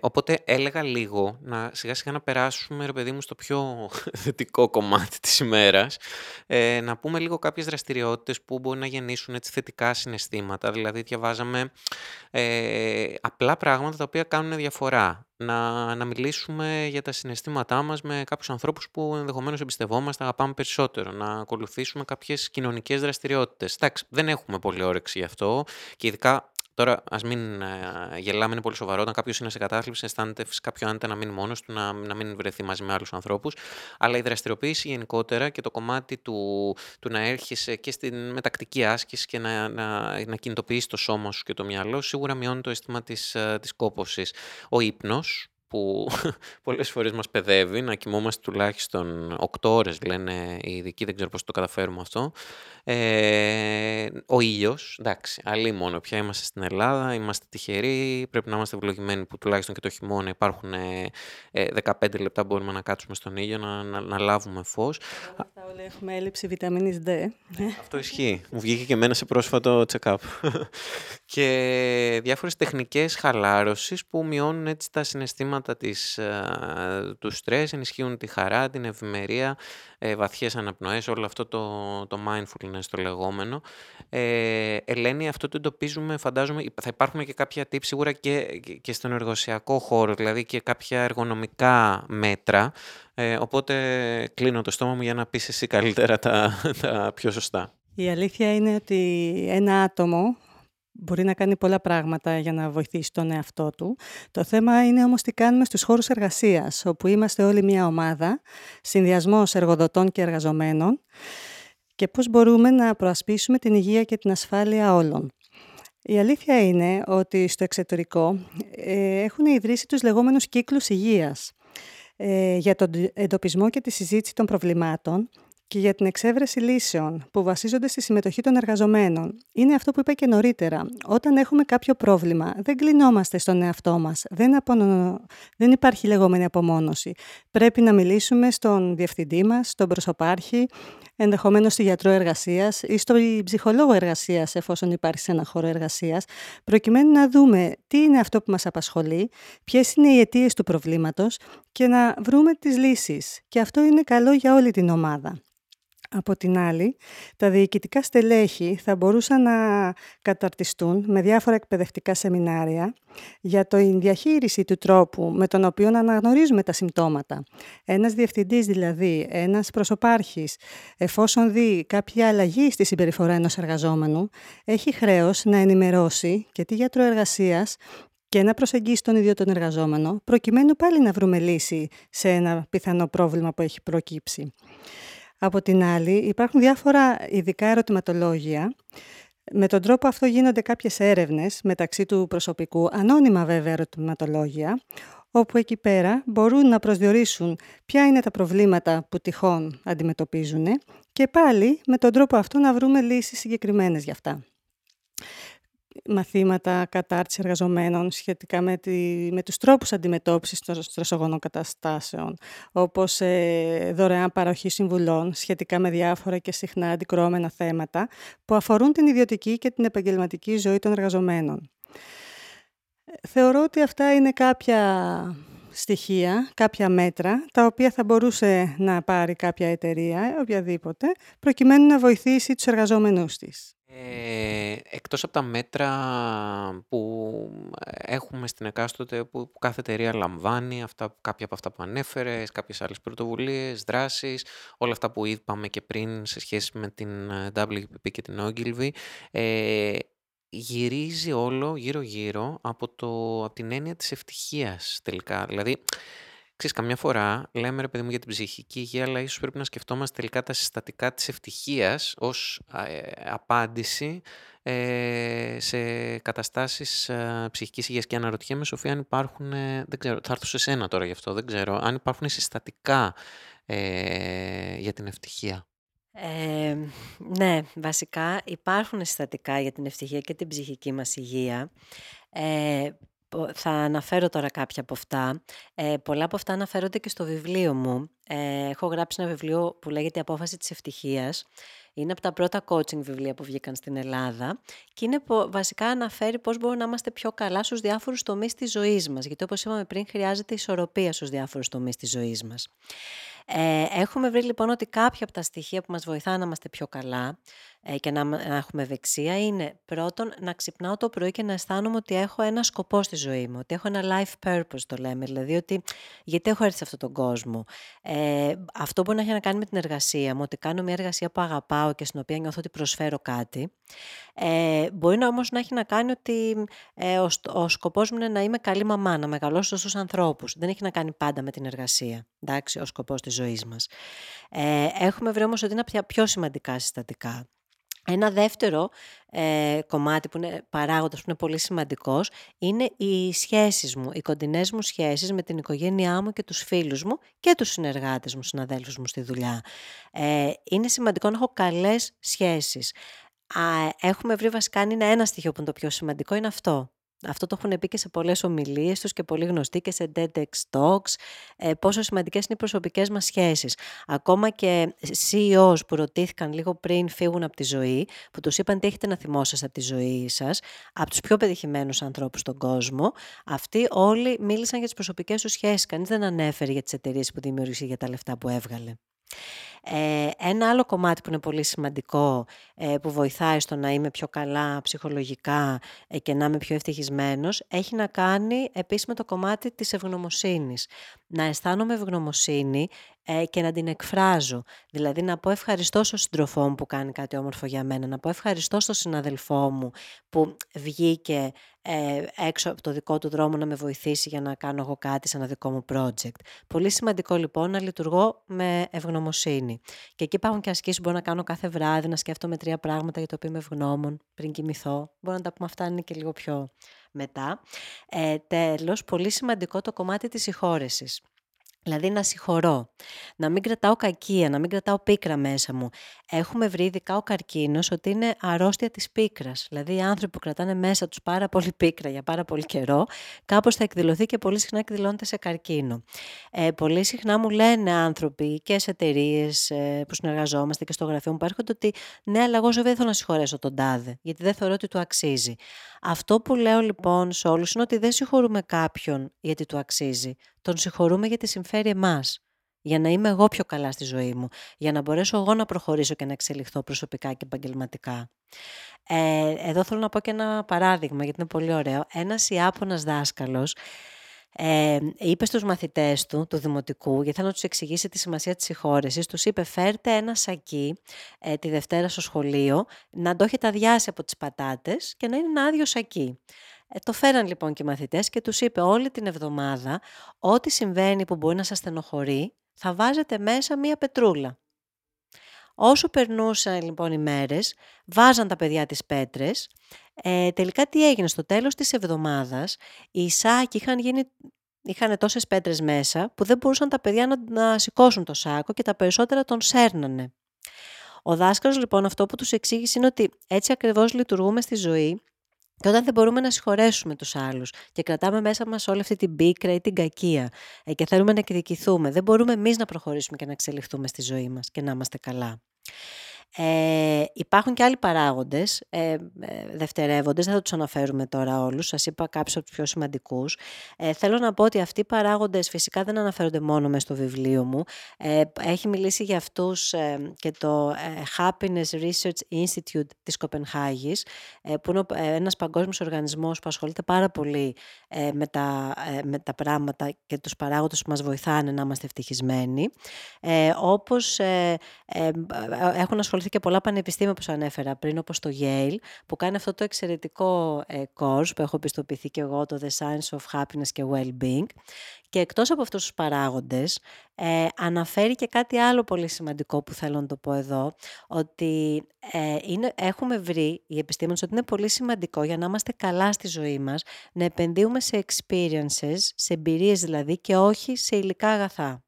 Οπότε έλεγα λίγο να σιγά σιγά να περάσουμε, ρε παιδί μου, στο πιο θετικό κομμάτι της ημέρας. Να πούμε λίγο κάποιες δραστηριότητες που μπορεί να γεννήσουν έτσι, θετικά συναισθήματα. Δηλαδή, διαβάζαμε απλά πράγματα τα οποία κάνουν διαφορά. Να μιλήσουμε για τα συναισθήματά μας με κάποιους ανθρώπους που ενδεχομένως εμπιστευόμαστε, αγαπάμε περισσότερο. Να ακολουθήσουμε κάποιες κοινωνικές δραστηριότητες. Εντάξει, δεν έχουμε πολύ όρεξη γι' αυτό και ειδικά. Τώρα, ας μην γελάμε, είναι πολύ σοβαρό. Όταν κάποιος είναι σε κατάθλιψη, αισθάνεται φυσικά πιο άνετα να μείνει μόνος του, να μην βρεθεί μαζί με άλλους ανθρώπους. Αλλά η δραστηριοποίηση γενικότερα και το κομμάτι του να έρχεσαι και στην μετακτική άσκηση και να κινητοποιείς το σώμα σου και το μυαλό, σίγουρα μειώνει το αίσθημα της κόπωσης. Ο ύπνος, που πολλές φορές μας παιδεύει, να κοιμόμαστε τουλάχιστον 8 ώρες, λένε οι ειδικοί, δεν ξέρω πώς το καταφέρουμε αυτό. Ο ήλιος, εντάξει, αλλήμονο, πια είμαστε στην Ελλάδα, είμαστε τυχεροί, πρέπει να είμαστε ευλογημένοι που τουλάχιστον και το χειμώνα υπάρχουν 15 λεπτά μπορούμε να κάτσουμε στον ήλιο, να λάβουμε φως. Αυτά όλα έχουμε έλλειψη βιταμίνης D. Αυτό ισχύει. Μου βγήκε και εμένα σε πρόσφατο check-up. Και διάφορες τεχνικές χαλάρωσης που μειώνουν έτσι τα συναισθήματα του στρες, ενισχύουν τη χαρά, την ευημερία, βαθιές αναπνοές, όλο αυτό το mindfulness το λεγόμενο. Ελένη, αυτό το εντοπίζουμε, φαντάζομαι, θα υπάρχουν και κάποια tips σίγουρα και στον εργασιακό χώρο, δηλαδή και κάποια εργονομικά μέτρα, οπότε κλείνω το στόμα μου για να πεις εσύ καλύτερα τα πιο σωστά. Η αλήθεια είναι ότι ένα άτομο μπορεί να κάνει πολλά πράγματα για να βοηθήσει τον εαυτό του. Το θέμα είναι όμως τι κάνουμε στους χώρους εργασίας, όπου είμαστε όλοι μια ομάδα, συνδυασμός εργοδοτών και εργαζομένων, και πώς μπορούμε να προασπίσουμε την υγεία και την ασφάλεια όλων. Η αλήθεια είναι ότι στο εξωτερικό έχουν ιδρύσει τους λεγόμενους κύκλους υγείας για τον εντοπισμό και τη συζήτηση των προβλημάτων και για την εξέβρεση λύσεων που βασίζονται στη συμμετοχή των εργαζομένων. Είναι αυτό που είπα και νωρίτερα. Όταν έχουμε κάποιο πρόβλημα, δεν κλεινόμαστε στον εαυτό μας. Δεν υπάρχει λεγόμενη απομόνωση. Πρέπει να μιλήσουμε στον διευθυντή μας, στον προσωπάρχη, ενδεχομένως στον γιατρό εργασίας ή στον ψυχολόγο εργασίας, εφόσον υπάρχει σε ένα χώρο εργασίας, προκειμένου να δούμε τι είναι αυτό που μας απασχολεί, ποιες είναι οι αιτίες του προβλήματος και να βρούμε τις λύσεις. Και αυτό είναι καλό για όλη την ομάδα. Από την άλλη, τα διοικητικά στελέχη θα μπορούσαν να καταρτιστούν με διάφορα εκπαιδευτικά σεμινάρια για την διαχείριση του τρόπου με τον οποίο αναγνωρίζουμε τα συμπτώματα. Ένας διευθυντής δηλαδή, ένας προσωπάρχης, εφόσον δει κάποια αλλαγή στη συμπεριφορά ενός εργαζόμενου, έχει χρέος να ενημερώσει και τη γιατρό εργασίας και να προσεγγίσει τον ίδιο τον εργαζόμενο, προκειμένου πάλι να βρούμε λύση σε ένα πιθανό πρόβλημα που έχει προκύψει. Από την άλλη, υπάρχουν διάφορα ειδικά ερωτηματολόγια. Με τον τρόπο αυτό γίνονται κάποιες έρευνες μεταξύ του προσωπικού, ανώνυμα βέβαια ερωτηματολόγια, όπου εκεί πέρα μπορούν να προσδιορίσουν ποια είναι τα προβλήματα που τυχόν αντιμετωπίζουν και πάλι με τον τρόπο αυτό να βρούμε λύσεις συγκεκριμένες για αυτά. Μαθήματα κατάρτιση εργαζομένων σχετικά με τους τρόπους αντιμετώπισης των στρεσογόνων καταστάσεων, όπως δωρεάν παροχή συμβουλών σχετικά με διάφορα και συχνά αντικρουόμενα θέματα που αφορούν την ιδιωτική και την επαγγελματική ζωή των εργαζομένων. Θεωρώ ότι αυτά είναι κάποια στοιχεία, κάποια μέτρα, τα οποία θα μπορούσε να πάρει κάποια εταιρεία, οποιαδήποτε, προκειμένου να βοηθήσει τους εργαζόμενούς της. Εκτός από τα μέτρα που έχουμε στην εκάστοτε, που κάθε εταιρεία λαμβάνει, κάποια από αυτά που ανέφερες, κάποιες άλλες πρωτοβουλίες, δράσεις, όλα αυτά που είπαμε και πριν σε σχέση με την WPP και την Ogilvy, γυρίζει όλο γύρω-γύρω από την έννοια της ευτυχίας τελικά. Δηλαδή, ξέρεις, καμιά φορά λέμε, ρε παιδί μου, για την ψυχική υγεία, αλλά ίσως πρέπει να σκεφτόμαστε τελικά τα συστατικά της ευτυχίας ως απάντηση σε καταστάσεις ψυχικής υγείας. Και αναρωτιέμαι, Σοφία, αν υπάρχουν, δεν ξέρω, θα έρθω σε σένα τώρα γι' αυτό, δεν ξέρω, αν υπάρχουν συστατικά για την ευτυχία. Ναι, βασικά υπάρχουν συστατικά για την ευτυχία και την ψυχική μας υγεία. Θα αναφέρω τώρα κάποια από αυτά. Πολλά από αυτά αναφέρονται και στο βιβλίο μου. Έχω γράψει ένα βιβλίο που λέγεται «Απόφαση της ευτυχίας». Είναι από τα πρώτα coaching βιβλία που βγήκαν στην Ελλάδα και είναι βασικά αναφέρει πώς μπορούμε να είμαστε πιο καλά στους διάφορους τομείς της ζωής μας. Γιατί όπως είπαμε πριν, χρειάζεται ισορροπία στους διάφορους τομείς της ζωής μας. Έχουμε βρει λοιπόν ότι κάποια από τα στοιχεία που μας βοηθά να είμαστε πιο καλά και να έχουμε ευεξία είναι πρώτον να ξυπνάω το πρωί και να αισθάνομαι ότι έχω ένα σκοπό στη ζωή μου, ότι έχω ένα life purpose το λέμε, δηλαδή ότι γιατί έχω έρθει σε αυτόν τον κόσμο. Αυτό μπορεί να έχει να κάνει με την εργασία μου, ότι κάνω μια εργασία που αγαπάω και στην οποία νιώθω ότι προσφέρω κάτι. Μπορεί να όμως να έχει να κάνει ότι ο σκοπός μου είναι να είμαι καλή μαμά, να μεγαλώσω στους ανθρώπους. Δεν έχει να κάνει πάντα με την εργασία, εντάξει, ο σκοπός της ζωής μας. Έχουμε βρει όμως ότι είναι πιο σημαντικά συστατικά. Ένα δεύτερο κομμάτι που είναι παράγοντας, που είναι πολύ σημαντικός, είναι οι σχέσεις μου, οι κοντινές μου σχέσεις με την οικογένειά μου και τους φίλους μου και τους συνεργάτες μου, συναδέλφους μου στη δουλειά. Είναι σημαντικό να έχω καλές σχέσεις. Έχουμε βρει βασικά, είναι ένα στοιχείο που είναι το πιο σημαντικό, είναι αυτό. Αυτό το έχουν πει και σε πολλές ομιλίες τους και πολύ γνωστοί και σε TEDx Talks, πόσο σημαντικές είναι οι προσωπικές μας σχέσεις. Ακόμα και CEOs που ρωτήθηκαν λίγο πριν φύγουν από τη ζωή, που τους είπαν τι έχετε να θυμόσαστε από τη ζωή σας, από τους πιο πετυχημένους ανθρώπους στον κόσμο, αυτοί όλοι μίλησαν για τις προσωπικές τους σχέσεις. Κανείς δεν ανέφερε για τις εταιρείες που δημιούργησε, για τα λεφτά που έβγαλε. Ένα άλλο κομμάτι που είναι πολύ σημαντικό, που βοηθάει στο να είμαι πιο καλά ψυχολογικά και να είμαι πιο ευτυχισμένος, έχει να κάνει επίσης με το κομμάτι της ευγνωμοσύνης. Να αισθάνομαι ευγνωμοσύνη και να την εκφράζω. Δηλαδή να πω ευχαριστώ στον συντροφό μου που κάνει κάτι όμορφο για μένα, να πω ευχαριστώ στον συναδελφό μου που βγήκε έξω από το δικό του δρόμο να με βοηθήσει για να κάνω εγώ κάτι σε ένα δικό μου project. Πολύ σημαντικό λοιπόν να λειτουργώ με ευγνωμοσύνη. Και εκεί υπάρχουν και ασκήσεις που μπορώ να κάνω κάθε βράδυ, να σκέφτομαι 3 πράγματα για το οποίο είμαι ευγνώμων πριν κοιμηθώ. Μπορώ να τα πούμε αυτά, είναι και λίγο πιο μετά. Τέλος, πολύ σημαντικό το κομμάτι της συγχώρεσης. Δηλαδή να συγχωρώ, να μην κρατάω κακία, να μην κρατάω πίκρα μέσα μου. Έχουμε βρει ειδικά ο καρκίνος ότι είναι αρρώστια της πίκρας. Δηλαδή οι άνθρωποι που κρατάνε μέσα τους πάρα πολύ πίκρα για πάρα πολύ καιρό, κάπως θα εκδηλωθεί και πολύ συχνά εκδηλώνεται σε καρκίνο. Πολύ συχνά μου λένε άνθρωποι και σε εταιρείες που συνεργαζόμαστε και στο γραφείο μου που έρχονται ότι ναι, αλλά εγώ δεν θέλω να συγχωρέσω τον τάδε, γιατί δεν θεωρώ ότι του αξίζει. Αυτό που λέω λοιπόν σε όλους είναι ότι δεν συγχωρούμε κάποιον γιατί του αξίζει. Τον συγχωρούμε γιατί συμφέρει εμάς, για να είμαι εγώ πιο καλά στη ζωή μου, για να μπορέσω εγώ να προχωρήσω και να εξελιχθώ προσωπικά και επαγγελματικά. Εδώ θέλω να πω και ένα παράδειγμα, γιατί είναι πολύ ωραίο. Ένας Ιάπωνας δάσκαλος είπε στους μαθητές του δημοτικού, γιατί θέλω να τους εξηγήσει τη σημασία της συγχώρεσης, τους είπε φέρτε ένα σακί τη Δευτέρα στο σχολείο, να το έχετε αδειάσει από τις πατάτες και να είναι ένα άδειο σακί. Το φέραν λοιπόν και οι μαθητές και τους είπε όλη την εβδομάδα ό,τι συμβαίνει που μπορεί να σας στενοχωρεί θα βάζετε μέσα μία πετρούλα. Όσο περνούσαν λοιπόν οι μέρες, βάζαν τα παιδιά τις πέτρες. Τελικά τι έγινε στο τέλος της εβδομάδας, οι σάκοι είχαν γίνει είχαν τόσες πέτρες μέσα που δεν μπορούσαν τα παιδιά να σηκώσουν το σάκο και τα περισσότερα τον σέρνανε. Ο δάσκαλος λοιπόν αυτό που τους εξήγησε είναι ότι έτσι ακριβώς λειτουργούμε στη ζωή και όταν δεν μπορούμε να συγχωρέσουμε τους άλλους και κρατάμε μέσα μας όλη αυτή την πίκρα ή την κακία και θέλουμε να εκδικηθούμε, δεν μπορούμε εμείς να προχωρήσουμε και να εξελιχθούμε στη ζωή μας και να είμαστε καλά. Υπάρχουν και άλλοι παράγοντες δευτερεύοντες, δεν θα τους αναφέρουμε τώρα όλους, σας είπα κάποιους από τους πιο σημαντικούς. Θέλω να πω ότι αυτοί οι παράγοντες φυσικά δεν αναφέρονται μόνο μες στο βιβλίο μου. Έχει μιλήσει για αυτούς και το Happiness Research Institute της Κοπενχάγης, που είναι ένας παγκόσμιος οργανισμός που ασχολείται πάρα πολύ με τα πράγματα και τους παράγοντες που μας βοηθάνε να είμαστε ευτυχισμένοι. Έχουν ασχοληθεί και πολλά πανεπιστήμια που σας ανέφερα πριν, όπως το Yale, που κάνει αυτό το εξαιρετικό course που έχω πιστοποιηθεί και εγώ, το The Science of Happiness και Well-Being. Και εκτός από αυτούς τους παράγοντες, αναφέρει και κάτι άλλο πολύ σημαντικό που θέλω να το πω εδώ, ότι έχουμε βρει οι επιστήμονες ότι είναι πολύ σημαντικό για να είμαστε καλά στη ζωή μας, να επενδύουμε σε experiences, σε εμπειρίες δηλαδή, και όχι σε υλικά αγαθά.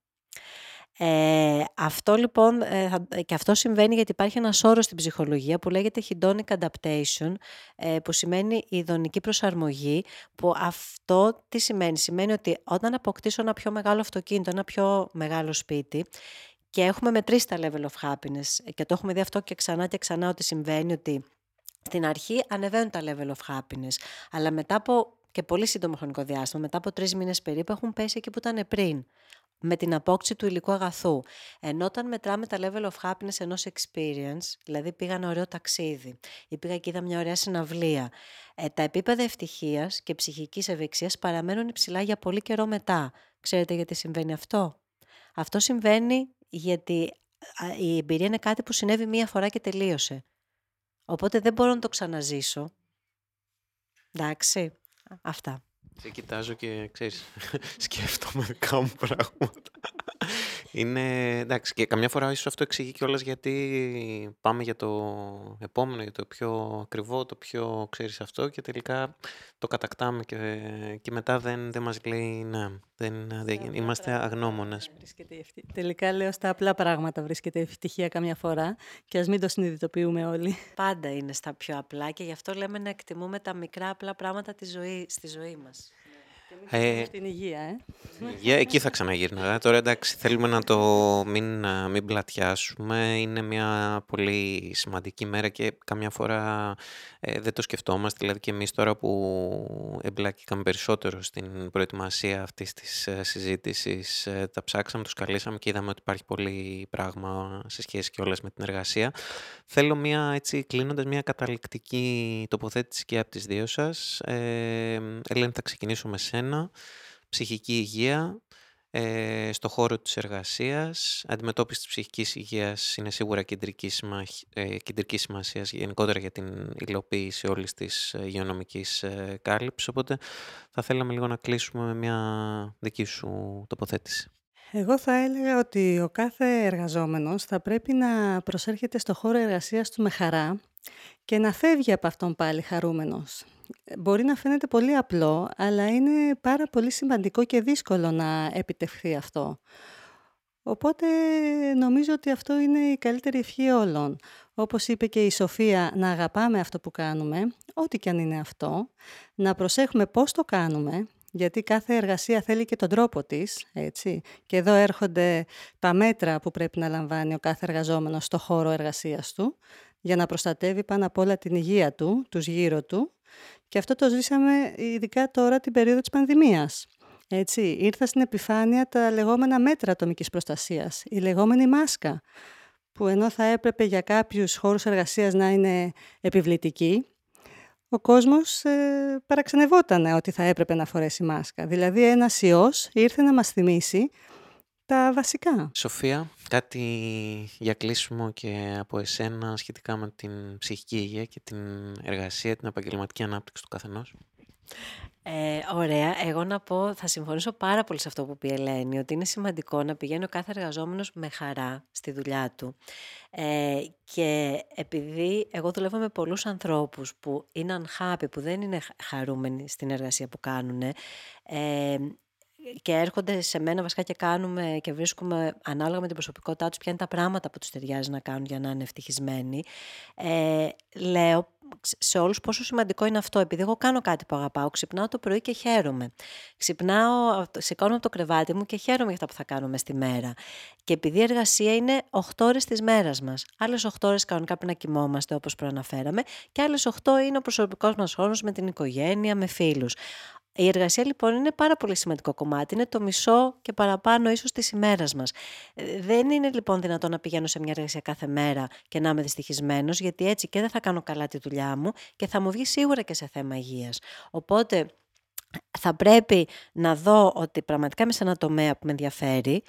Αυτό λοιπόν και αυτό συμβαίνει γιατί υπάρχει ένας όρος στην ψυχολογία που λέγεται hedonic adaptation, που σημαίνει ειδονική προσαρμογή, που αυτό τι σημαίνει? Σημαίνει ότι όταν αποκτήσω ένα πιο μεγάλο αυτοκίνητο, ένα πιο μεγάλο σπίτι, και έχουμε μετρήσει τα level of happiness και το έχουμε δει αυτό και ξανά και ξανά ότι συμβαίνει, ότι στην αρχή ανεβαίνουν τα level of happiness, αλλά μετά από και πολύ σύντομο χρονικό διάστημα, μετά από 3 μήνες περίπου, έχουν πέσει εκεί που ήταν πριν, με την απόκτηση του υλικού αγαθού. Ενώ όταν μετράμε τα level of happiness ενός experience, δηλαδή πήγα ένα ωραίο ταξίδι ή πήγα και είδα μια ωραία συναυλία, τα επίπεδα ευτυχίας και ψυχικής ευεξίας παραμένουν υψηλά για πολύ καιρό μετά. Ξέρετε γιατί συμβαίνει αυτό? Αυτό συμβαίνει γιατί η εμπειρία είναι κάτι που συνέβη μία φορά και τελείωσε. Οπότε δεν μπορώ να το ξαναζήσω. Εντάξει, αυτά. Σε κοιτάζω και ξέρεις, σκέφτομαι δικά μου πράγματα. Είναι εντάξει, και καμιά φορά ίσως αυτό εξηγεί κιόλας γιατί πάμε για το επόμενο, για το πιο ακριβό, το πιο ξέρεις αυτό, και τελικά το κατακτάμε και μετά δεν μας λέει να. Είμαστε αγνώμονες. Τελικά λέω στα απλά πράγματα βρίσκεται η ευτυχία καμιά φορά, και ας μην το συνειδητοποιούμε όλοι. Πάντα είναι στα πιο απλά και γι' αυτό λέμε να εκτιμούμε τα μικρά απλά πράγματα στη ζωή μας. Την υγεία, υγεία, εκεί θα ξαναγύρνα. Τώρα εντάξει, θέλουμε να το μην πλατιάσουμε. Είναι μια πολύ σημαντική μέρα και καμιά φορά δεν το σκεφτόμαστε. Δηλαδή και εμείς τώρα που εμπλάκηκαμε περισσότερο στην προετοιμασία αυτής της συζήτησης, τα ψάξαμε, τους καλέσαμε και είδαμε ότι υπάρχει πολύ πράγμα σε σχέση κιόλας με την εργασία. Θέλω κλείνοντας, μια καταληκτική τοποθέτηση και από τις δύο σας. Ελένη, θα ξεκινήσω με σένα. Ψυχική υγεία στο χώρο της εργασίας. Αντιμετώπιση της ψυχικής υγείας είναι σίγουρα κεντρική σημασία γενικότερα για την υλοποίηση όλης της υγειονομικής κάλυψης. Οπότε θα θέλαμε λίγο να κλείσουμε με μια δική σου τοποθέτηση. Εγώ θα έλεγα ότι ο κάθε εργαζόμενος θα πρέπει να προσέρχεται στο χώρο εργασίας του με χαρά και να φεύγει από αυτόν πάλι χαρούμενος. Μπορεί να φαίνεται πολύ απλό, αλλά είναι πάρα πολύ σημαντικό και δύσκολο να επιτευχθεί αυτό. Οπότε νομίζω ότι αυτό είναι η καλύτερη ευχή όλων. Όπως είπε και η Σοφία, να αγαπάμε αυτό που κάνουμε, ό,τι και αν είναι αυτό, να προσέχουμε πώς το κάνουμε, γιατί κάθε εργασία θέλει και τον τρόπο της, έτσι. Και εδώ έρχονται τα μέτρα που πρέπει να λαμβάνει ο κάθε εργαζόμενος στο χώρο εργασίας του, για να προστατεύει πάνω απ' όλα την υγεία του, τους γύρω του. Και αυτό το ζήσαμε ειδικά τώρα την περίοδο της πανδημίας. Έτσι, ήρθα στην επιφάνεια τα λεγόμενα μέτρα ατομικής προστασίας, η λεγόμενη μάσκα, που ενώ θα έπρεπε για κάποιους χώρους εργασίας να είναι επιβλητική, ο κόσμος παραξενευόταν ότι θα έπρεπε να φορέσει μάσκα. Δηλαδή ένας ιός ήρθε να μας θυμίσει τα βασικά. Σοφία, κάτι για κλείσιμο και από εσένα σχετικά με την ψυχική υγεία και την εργασία, την επαγγελματική ανάπτυξη του καθενός. Ωραία. Εγώ να πω, θα συμφωνήσω πάρα πολύ σε αυτό που πει η Ελένη, ότι είναι σημαντικό να πηγαίνει ο κάθε εργαζόμενος με χαρά στη δουλειά του. Και επειδή εγώ δουλεύω με πολλούς ανθρώπους που είναι unhappy, που δεν είναι χαρούμενοι στην εργασία που κάνουν, και έρχονται σε μένα βασικά και κάνουμε και βρίσκουμε ανάλογα με την προσωπικότητά τους ποια είναι τα πράγματα που τους ταιριάζει να κάνουν για να είναι ευτυχισμένοι. Λέω σε όλους πόσο σημαντικό είναι αυτό. Επειδή εγώ κάνω κάτι που αγαπάω, ξυπνάω το πρωί και χαίρομαι. Σηκώνω από το κρεβάτι μου και χαίρομαι για αυτά που θα κάνουμε στη μέρα. Και επειδή η εργασία είναι 8 ώρες της μέρας μας. Άλλες 8 ώρες κανονικά πρέπει να κοιμόμαστε, όπως προαναφέραμε, και άλλες 8 είναι ο προσωπικός μας χρόνος με την οικογένεια, με φίλους. Η εργασία λοιπόν είναι πάρα πολύ σημαντικό κομμάτι, είναι το μισό και παραπάνω ίσως της ημέρας μας. Δεν είναι λοιπόν δυνατόν να πηγαίνω σε μια εργασία κάθε μέρα και να είμαι δυστυχισμένος, γιατί έτσι και δεν θα κάνω καλά τη δουλειά μου και θα μου βγει σίγουρα και σε θέμα υγείας. Οπότε θα πρέπει να δω ότι πραγματικά είμαι σε ένα τομέα που με ενδιαφέρει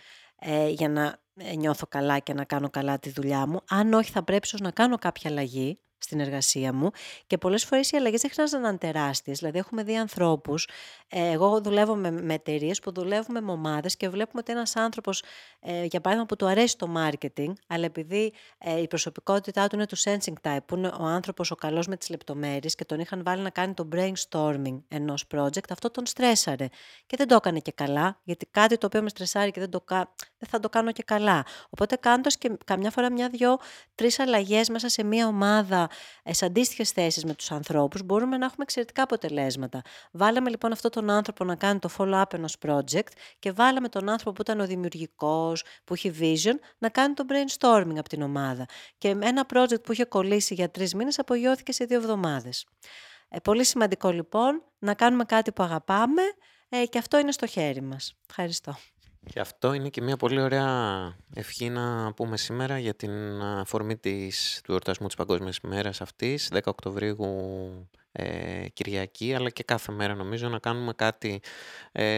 για να νιώθω καλά και να κάνω καλά τη δουλειά μου. Αν όχι, θα πρέπει ίσως να κάνω κάποια αλλαγή στην εργασία μου, και πολλές φορές οι αλλαγές δεν χρειάζεται να είναι τεράστιες. Δηλαδή, έχουμε δει ανθρώπους. Εγώ δουλεύω με εταιρείες που δουλεύουμε με ομάδες και βλέπουμε ότι ένας άνθρωπος, για παράδειγμα, που του αρέσει το marketing, αλλά επειδή η προσωπικότητά του είναι του sensing type, που είναι ο άνθρωπος ο καλός με τις λεπτομέρειες και τον είχαν βάλει να κάνει το brainstorming ενός project, αυτό τον στρέσαρε. Και δεν το έκανε και καλά, γιατί κάτι το οποίο με στρεσάρει και δεν θα το κάνω και καλά. Οπότε, κάνοντας και καμιά φορά μια-δυο-τρεις αλλαγές μέσα σε μια ομάδα, σε αντίστοιχες θέσεις με τους ανθρώπους, μπορούμε να έχουμε εξαιρετικά αποτελέσματα. Βάλαμε λοιπόν αυτόν τον άνθρωπο να κάνει το follow-up ενός project και βάλαμε τον άνθρωπο που ήταν ο δημιουργικός, που είχε vision, να κάνει το brainstorming από την ομάδα. Και ένα project που είχε κολλήσει για 3 μήνες απογειώθηκε σε 2 εβδομάδες. Πολύ σημαντικό λοιπόν να κάνουμε κάτι που αγαπάμε και αυτό είναι στο χέρι μας. Ευχαριστώ. Και αυτό είναι και μια πολύ ωραία ευχή να πούμε σήμερα για την αφορμή του εορτασμού της Παγκόσμιας ημέρας αυτής, 10 Οκτωβρίου Κυριακή, αλλά και κάθε μέρα νομίζω να κάνουμε κάτι,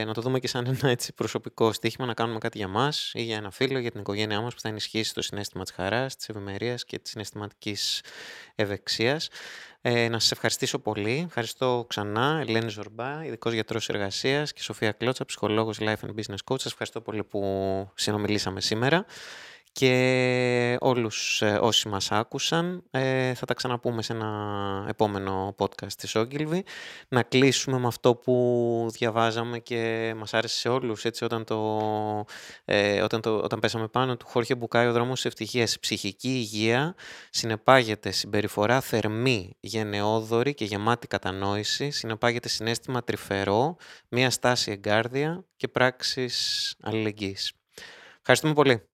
να το δούμε και σαν ένα έτσι προσωπικό στοίχημα, να κάνουμε κάτι για μας ή για ένα φίλο, για την οικογένειά μας που θα ενισχύσει το συναίσθημα της χαράς, της ευημερίας και της συναισθηματικής ευεξίας. Να σας ευχαριστήσω πολύ. Ευχαριστώ ξανά, Ελένη Ζορμπά, ειδικός γιατρός εργασίας, και Σοφία Κλώτσα, ψυχολόγος Life and Business Coach. Σας ευχαριστώ πολύ που συνομιλήσαμε σήμερα. Και όλους όσοι μας άκουσαν, θα τα ξαναπούμε σε ένα επόμενο podcast της Ogilvy. Να κλείσουμε με αυτό που διαβάζαμε και μας άρεσε σε όλους, έτσι, όταν πέσαμε πάνω του Χόρχε Μπουκάη, ο δρόμος της ευτυχίας. Ψυχική υγεία συνεπάγεται συμπεριφορά θερμή, γενναιόδορη και γεμάτη κατανόηση, συνεπάγεται συναίσθημα τρυφερό, μια στάση εγκάρδια και πράξεις αλληλεγγύης. Ευχαριστούμε πολύ.